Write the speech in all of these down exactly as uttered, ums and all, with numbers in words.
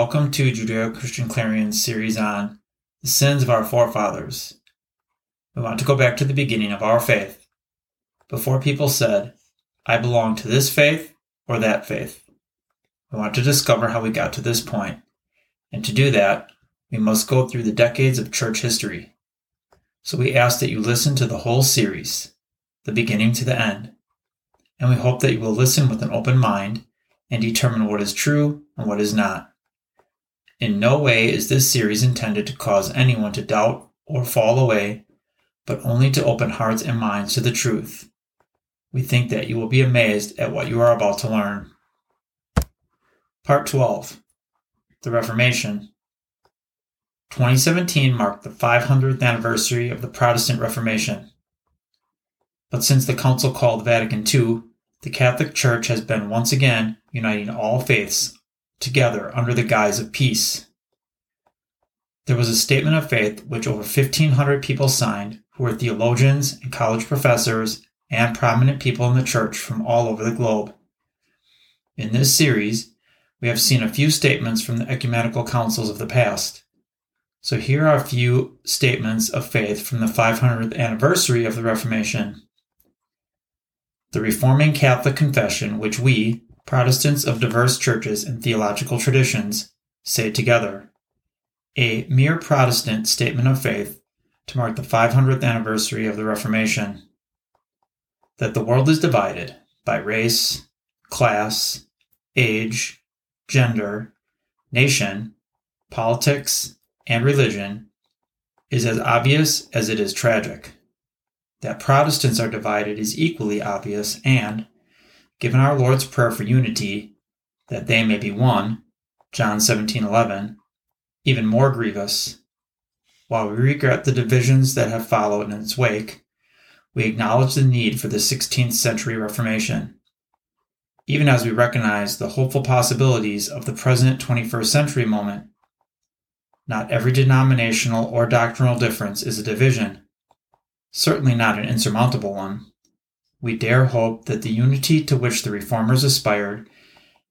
Welcome to Judeo-Christian Clarion's series on the sins of our forefathers. We want to go back to the beginning of our faith, before people said, I belong to this faith or that faith. We want to discover how we got to this point, and to do that, we must go through the decades of church history. So we ask that you listen to the whole series, the beginning to the end, and we hope that you will listen with an open mind and determine what is true and what is not. In no way is this series intended to cause anyone to doubt or fall away, but only to open hearts and minds to the truth. We think that you will be amazed at what you are about to learn. Part twelve, The Reformation. twenty seventeen marked the five hundredth anniversary of the Protestant Reformation. But since the Council called Vatican Two, the Catholic Church has been once again uniting all faiths together under the guise of peace. There was a statement of faith which over fifteen hundred people signed who were theologians and college professors and prominent people in the church from all over the globe. In this series, we have seen a few statements from the ecumenical councils of the past. So here are a few statements of faith from the five hundredth anniversary of the Reformation. The Reforming Catholic Confession, which we, Protestants of diverse churches and theological traditions, say together. A mere Protestant statement of faith to mark the five hundredth anniversary of the Reformation. That the world is divided by race, class, age, gender, nation, politics, and religion is as obvious as it is tragic. That Protestants are divided is equally obvious and, given our Lord's prayer for unity, that they may be one, John seventeen eleven, even more grievous. While we regret the divisions that have followed in its wake, we acknowledge the need for the sixteenth century Reformation, even as we recognize the hopeful possibilities of the present twenty-first century moment. Not every denominational or doctrinal difference is a division, certainly not an insurmountable one. We dare hope that the unity to which the Reformers aspired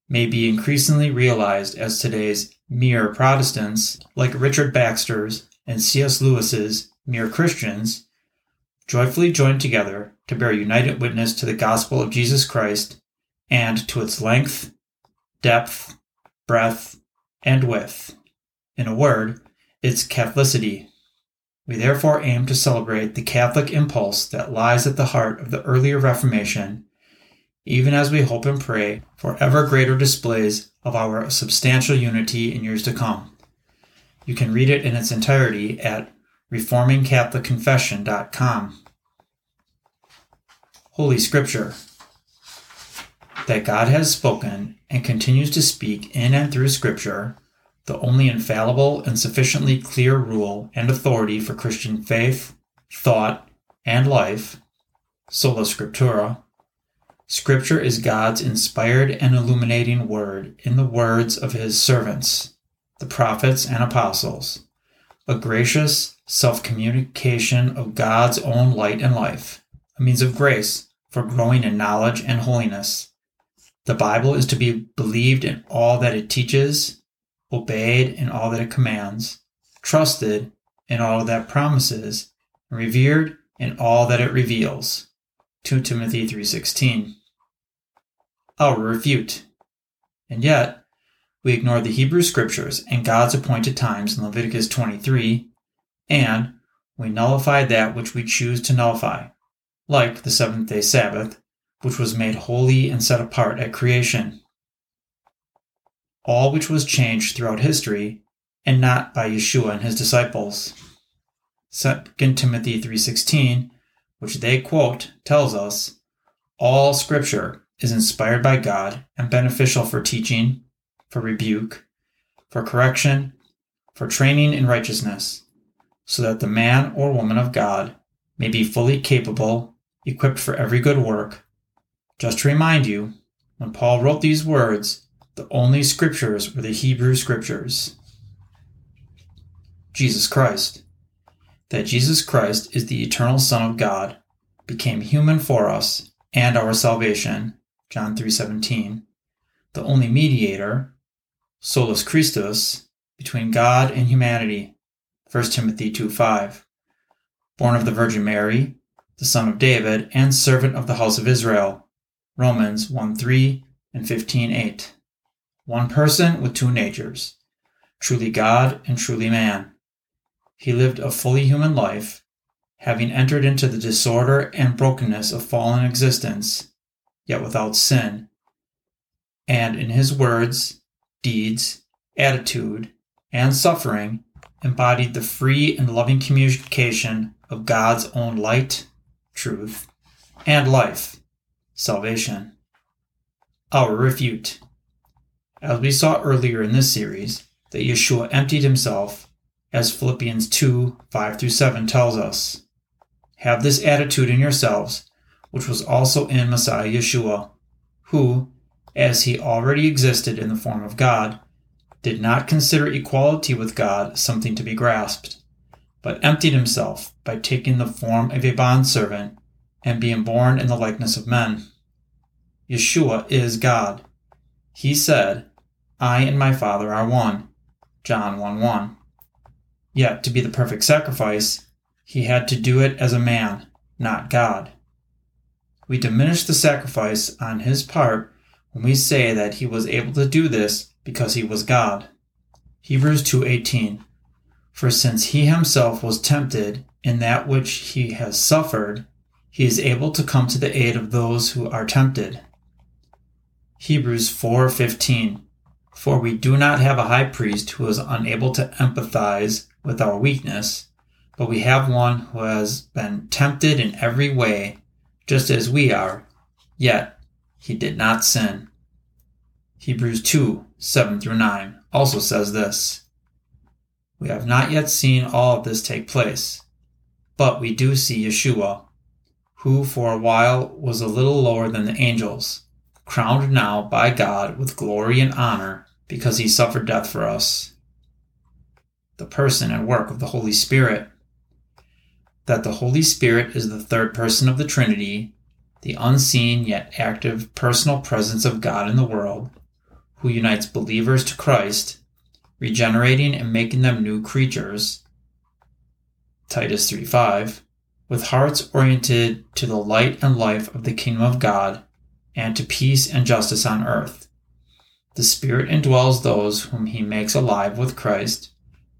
may be increasingly realized as today's mere Protestants, like Richard Baxter's and C S Lewis's mere Christians, joyfully join together to bear united witness to the gospel of Jesus Christ and to its length, depth, breadth, and width. In a word, its Catholicity. We therefore aim to celebrate the Catholic impulse that lies at the heart of the earlier Reformation, even as we hope and pray for ever greater displays of our substantial unity in years to come. You can read it in its entirety at reforming catholic confession dot com. Holy Scripture. That God has spoken and continues to speak in and through Scripture, the only infallible and sufficiently clear rule and authority for Christian faith, thought, and life, sola scriptura. Scripture is God's inspired and illuminating word in the words of his servants, the prophets and apostles, a gracious self-communication of God's own light and life, a means of grace for growing in knowledge and holiness. The Bible is to be believed in all that it teaches, obeyed in all that it commands, trusted in all that it promises, and revered in all that it reveals. Second Timothy three sixteen. Our refute. And yet, we ignore the Hebrew Scriptures and God's appointed times in Leviticus twenty-three, and we nullify that which we choose to nullify, like the seventh-day Sabbath, which was made holy and set apart at creation. All which was changed throughout history, and not by Yeshua and his disciples. Second Timothy three sixteen, which they quote, tells us, all Scripture is inspired by God and beneficial for teaching, for rebuke, for correction, for training in righteousness, so that the man or woman of God may be fully capable, equipped for every good work. Just to remind you, when Paul wrote these words, the only Scriptures were the Hebrew Scriptures. Jesus Christ. That Jesus Christ is the eternal Son of God, became human for us and our salvation, John three seventeen, the only mediator, solus Christus, between God and humanity, First Timothy two five, born of the Virgin Mary, the son of David, and servant of the house of Israel, Romans one three and fifteen eight. One person with two natures, truly God and truly man. He lived a fully human life, having entered into the disorder and brokenness of fallen existence, yet without sin, and in his words, deeds, attitude, and suffering embodied the free and loving communication of God's own light, truth, and life, salvation. Our refute. As we saw earlier in this series, that Yeshua emptied himself, as Philippians two five through seven tells us. Have this attitude in yourselves, which was also in Messiah Yeshua, who, as he already existed in the form of God, did not consider equality with God something to be grasped, but emptied himself by taking the form of a bondservant and being born in the likeness of men. Yeshua is God. He said, I and my Father are one, John one one. Yet, to be the perfect sacrifice, he had to do it as a man, not God. We diminish the sacrifice on his part when we say that he was able to do this because he was God. Hebrews two eighteen. For since he himself was tempted in that which he has suffered, he is able to come to the aid of those who are tempted. Hebrews four fifteen. For we do not have a high priest who is unable to empathize with our weakness, but we have one who has been tempted in every way, just as we are, yet he did not sin. Hebrews two seven through nine also says this. We have not yet seen all of this take place, but we do see Yeshua, who for a while was a little lower than the angels, crowned now by God with glory and honor because he suffered death for us. The person and work of the Holy Spirit. That the Holy Spirit is the third person of the Trinity, the unseen yet active personal presence of God in the world, who unites believers to Christ, regenerating and making them new creatures, Titus three five, with hearts oriented to the light and life of the kingdom of God and to peace and justice on earth. The Spirit indwells those whom he makes alive with Christ,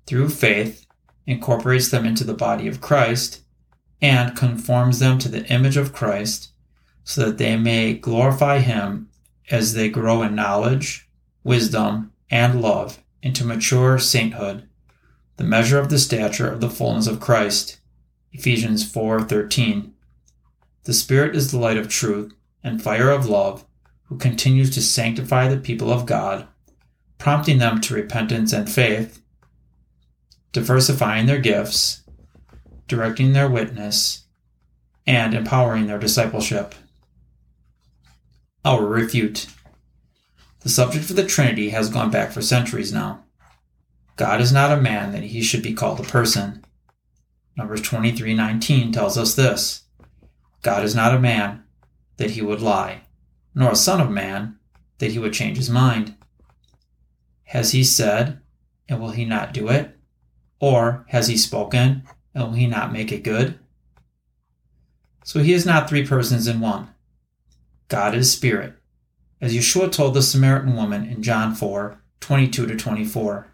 through faith, incorporates them into the body of Christ, and conforms them to the image of Christ, so that they may glorify him as they grow in knowledge, wisdom, and love into mature sainthood, the measure of the stature of the fullness of Christ, Ephesians four thirteen. The Spirit is the light of truth and fire of love, who continues to sanctify the people of God, prompting them to repentance and faith, diversifying their gifts, directing their witness, and empowering their discipleship. Our refute. The subject for the Trinity has gone back for centuries now. God is not a man that he should be called a person. Numbers twenty-three nineteen tells us this. God is not a man that he would lie, nor a son of man that he would change his mind. Has he said, and will he not do it? Or has he spoken, and will he not make it good? So he is not three persons in one. God is spirit, as Yeshua told the Samaritan woman in John four twenty-two to twenty-four.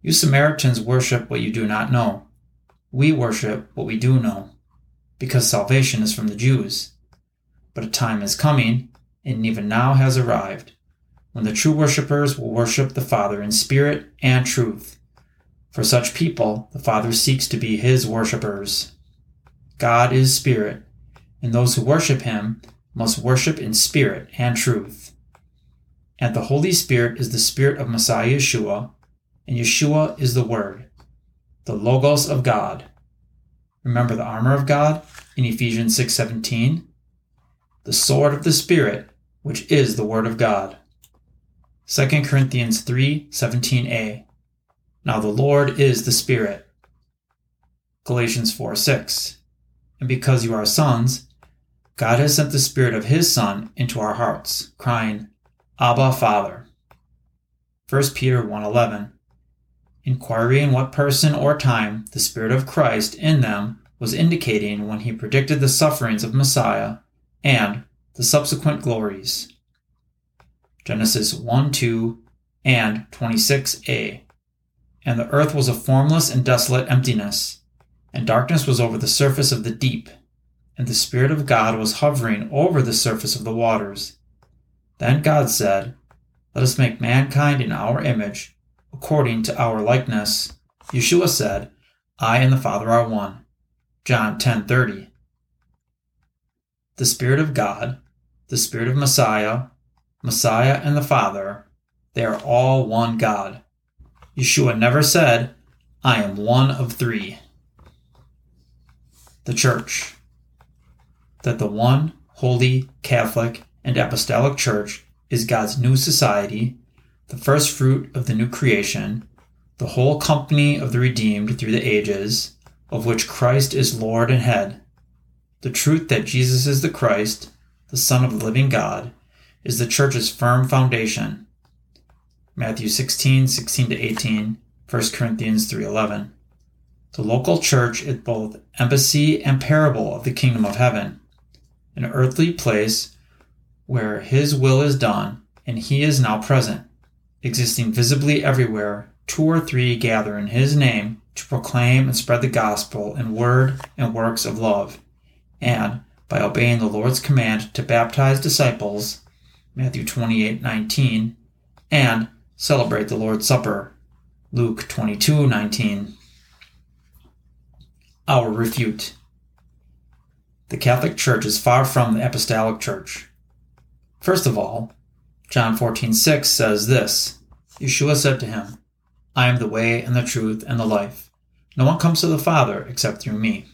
You Samaritans worship what you do not know. We worship what we do know, because salvation is from the Jews. But a time is coming, and even now has arrived, when the true worshipers will worship the Father in spirit and truth. For such people, the Father seeks to be his worshipers. God is spirit, and those who worship him must worship in spirit and truth. And the Holy Spirit is the spirit of Messiah Yeshua, and Yeshua is the Word, the Logos of God. Remember the armor of God in Ephesians six seventeen? The sword of the Spirit, which is the Word of God. Second Corinthians three seventeen a. Now the Lord is the Spirit. Galatians four six. And because you are sons, God has sent the Spirit of his Son into our hearts, crying, Abba, Father. First Peter one eleven. Inquiry in what person or time the Spirit of Christ in them was indicating when he predicted the sufferings of Messiah and the subsequent glories. Genesis one two and twenty-six a. And the earth was a formless and desolate emptiness, and darkness was over the surface of the deep, and the Spirit of God was hovering over the surface of the waters. Then God said, Let us make mankind in our image, according to our likeness. Yeshua said, I and the Father are one. John ten thirty. The Spirit of God, the Spirit of Messiah, Messiah and the Father, they are all one God. Yeshua never said, I am one of three. The Church. That the one, holy, Catholic, and apostolic Church is God's new society, the first fruit of the new creation, the whole company of the redeemed through the ages, of which Christ is Lord and head. The truth that Jesus is the Christ, the Son of the living God, is the Church's firm foundation. Matthew sixteen sixteen to eighteen, First Corinthians three eleven. The local Church is both embassy and parable of the kingdom of heaven, an earthly place where his will is done and he is now present, existing visibly everywhere, two or three gather in his name to proclaim and spread the gospel in word and works of love, and by obeying the Lord's command to baptize disciples, Matthew twenty-eight nineteen, and celebrate the Lord's Supper, Luke twenty-two nineteen. Our refute. The Catholic Church is far from the Apostolic Church. First of all, John fourteen six says this, Yeshua said to him, I am the way and the truth and the life. No one comes to the Father except through me.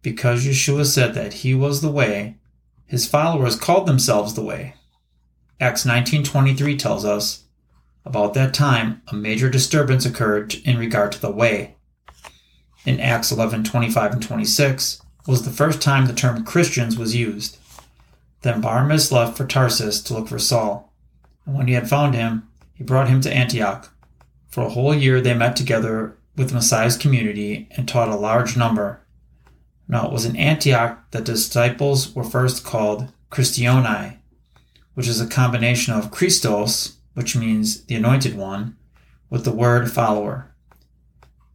Because Yeshua said that he was the way, his followers called themselves the way. Acts nineteen twenty-three tells us, about that time a major disturbance occurred in regard to the way. In Acts eleven twenty-five and twenty-six was the first time the term Christians was used. Then Barnabas left for Tarsus to look for Saul, and when he had found him, he brought him to Antioch. For a whole year they met together with Messiah's community and taught a large number. Now it was in Antioch that disciples were first called Christioni, which is a combination of Christos, which means the anointed one, with the word follower.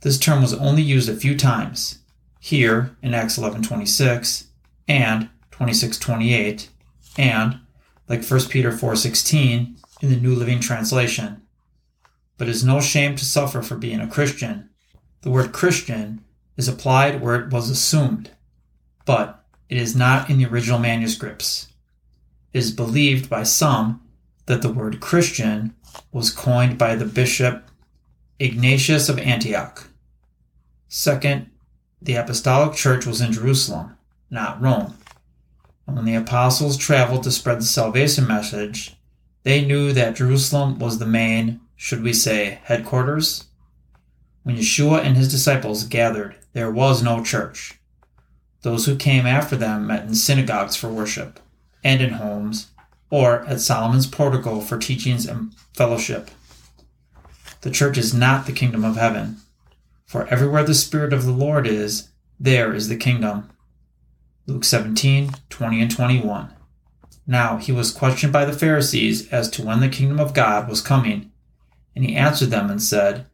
This term was only used a few times, here in Acts eleven twenty-six and twenty-six twenty-eight, and, like First Peter four sixteen, in the New Living Translation. But it is no shame to suffer for being a Christian. The word Christian is applied where it was assumed, but it is not in the original manuscripts. It is believed by some that the word Christian was coined by the bishop Ignatius of Antioch. Second, the Apostolic Church was in Jerusalem, not Rome. When the apostles traveled to spread the salvation message, they knew that Jerusalem was the main, should we say, headquarters? When Yeshua and his disciples gathered, there was no church. Those who came after them met in synagogues for worship, and in homes, or at Solomon's portico for teachings and fellowship. The church is not the kingdom of heaven, for everywhere the Spirit of the Lord is, there is the kingdom. Luke seventeen twenty and twenty-one. Now he was questioned by the Pharisees as to when the kingdom of God was coming, and he answered them and said,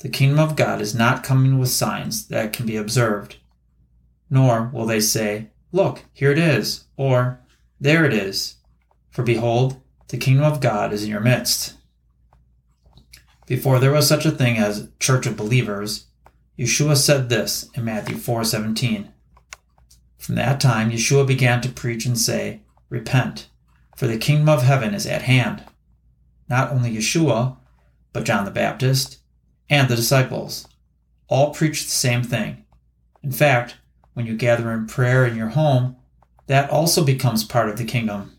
The kingdom of God is not coming with signs that can be observed, nor will they say, Look, here it is, or There it is, for behold, the kingdom of God is in your midst. Before there was such a thing as church of believers, Yeshua said this in Matthew four seventeen. From that time, Yeshua began to preach and say, Repent, for the kingdom of heaven is at hand. Not only Yeshua, but John the Baptist and the disciples all preached the same thing. In fact, when you gather in prayer in your home, that also becomes part of the kingdom.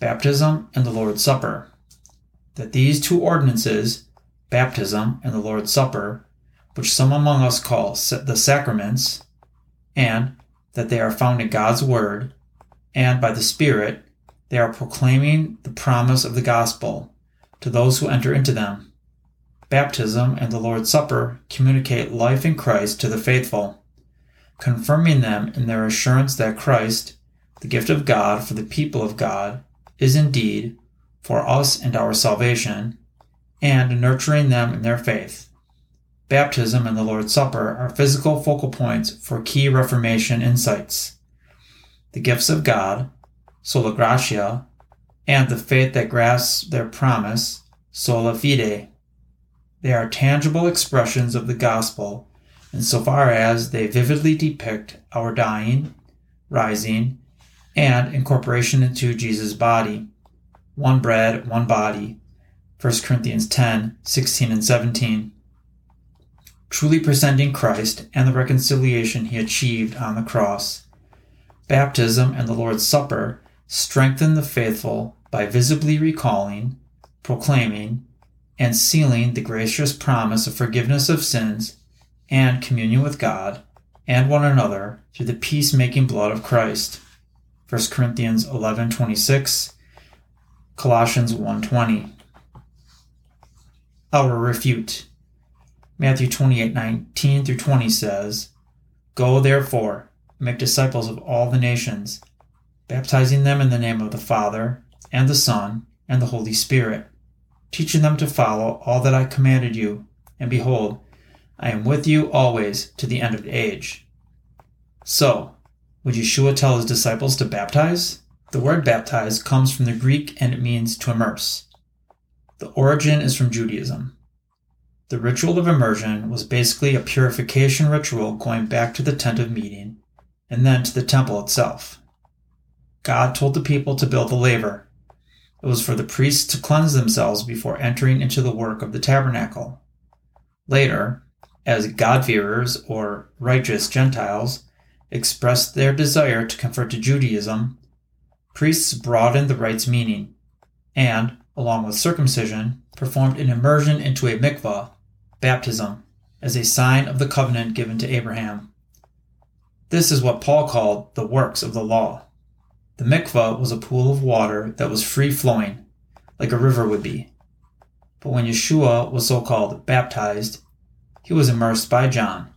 Baptism and the Lord's Supper. That these two ordinances, baptism and the Lord's Supper, which some among us call the sacraments, and that they are found in God's Word, and by the Spirit, They are proclaiming the promise of the gospel to those who enter into them. Baptism and the Lord's Supper communicate life in Christ to the faithful, confirming them in their assurance that Christ, the gift of God for the people of God, is indeed for us and our salvation, and nurturing them in their faith. Baptism and the Lord's Supper are physical focal points for key Reformation insights. The gifts of God, sola gratia, and the faith that grasps their promise, sola fide. They are tangible expressions of the gospel insofar as they vividly depict our dying, rising, and incorporation into Jesus' body. One bread, one body. First Corinthians ten, sixteen and seventeen. Truly presenting Christ and the reconciliation he achieved on the cross. Baptism and the Lord's Supper strengthen the faithful by visibly recalling, proclaiming, and sealing the gracious promise of forgiveness of sins and communion with God and one another through the peacemaking blood of Christ. First Corinthians eleven twenty-six, Colossians one twenty. Our refute. Matthew twenty-eight nineteen through twenty says, "Go therefore, make disciples of all the nations, baptizing them in the name of the Father, and the Son, and the Holy Spirit, teaching them to follow all that I commanded you, and behold, I am with you always to the end of the age." So, would Yeshua tell his disciples to baptize? The word baptize comes from the Greek and it means to immerse. The origin is from Judaism. The ritual of immersion was basically a purification ritual going back to the tent of meeting and then to the temple itself. God told the people to build the laver. It was for the priests to cleanse themselves before entering into the work of the tabernacle. Later, as God-fearers or righteous Gentiles expressed their desire to convert to Judaism, priests broadened the rite's meaning and, along with circumcision, performed an immersion into a mikvah, baptism, as a sign of the covenant given to Abraham. This is what Paul called the works of the law. The mikvah was a pool of water that was free-flowing, like a river would be. But when Yeshua was so-called baptized, he was immersed by John,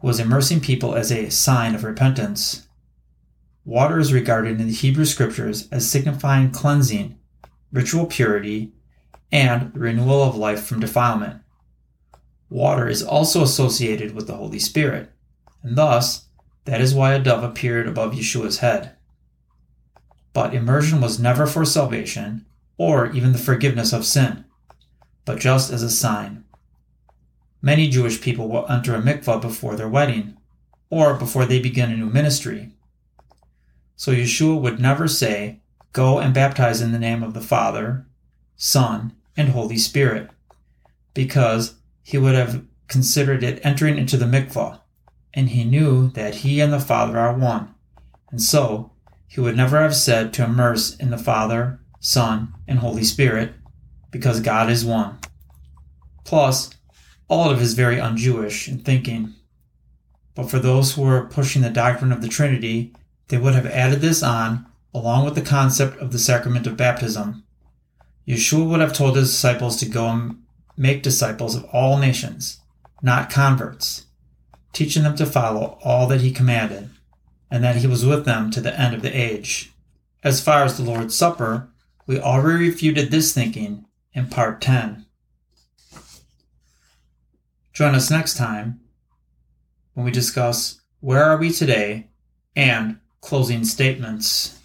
who was immersing people as a sign of repentance. Water is regarded in the Hebrew Scriptures as signifying cleansing, ritual purity, and the renewal of life from defilement. Water is also associated with the Holy Spirit, and thus, that is why a dove appeared above Yeshua's head. But immersion was never for salvation, or even the forgiveness of sin, but just as a sign. Many Jewish people will enter a mikvah before their wedding, or before they begin a new ministry. So Yeshua would never say, "Go and baptize in the name of the Father, Son, and Holy Spirit," because he would have considered it entering into the mikvah, and he knew that he and the Father are one, and so he would never have said to immerse in the Father, Son, and Holy Spirit, because God is one. Plus, all of it is very un-Jewish in thinking. But for those who were pushing the doctrine of the Trinity, they would have added this on, along with the concept of the sacrament of baptism. Yeshua would have told his disciples to go and make disciples of all nations, not converts, teaching them to follow all that he commanded, and that he was with them to the end of the age. As far as the Lord's Supper, we already refuted this thinking in Part ten. Join us next time when we discuss where are we today and closing statements.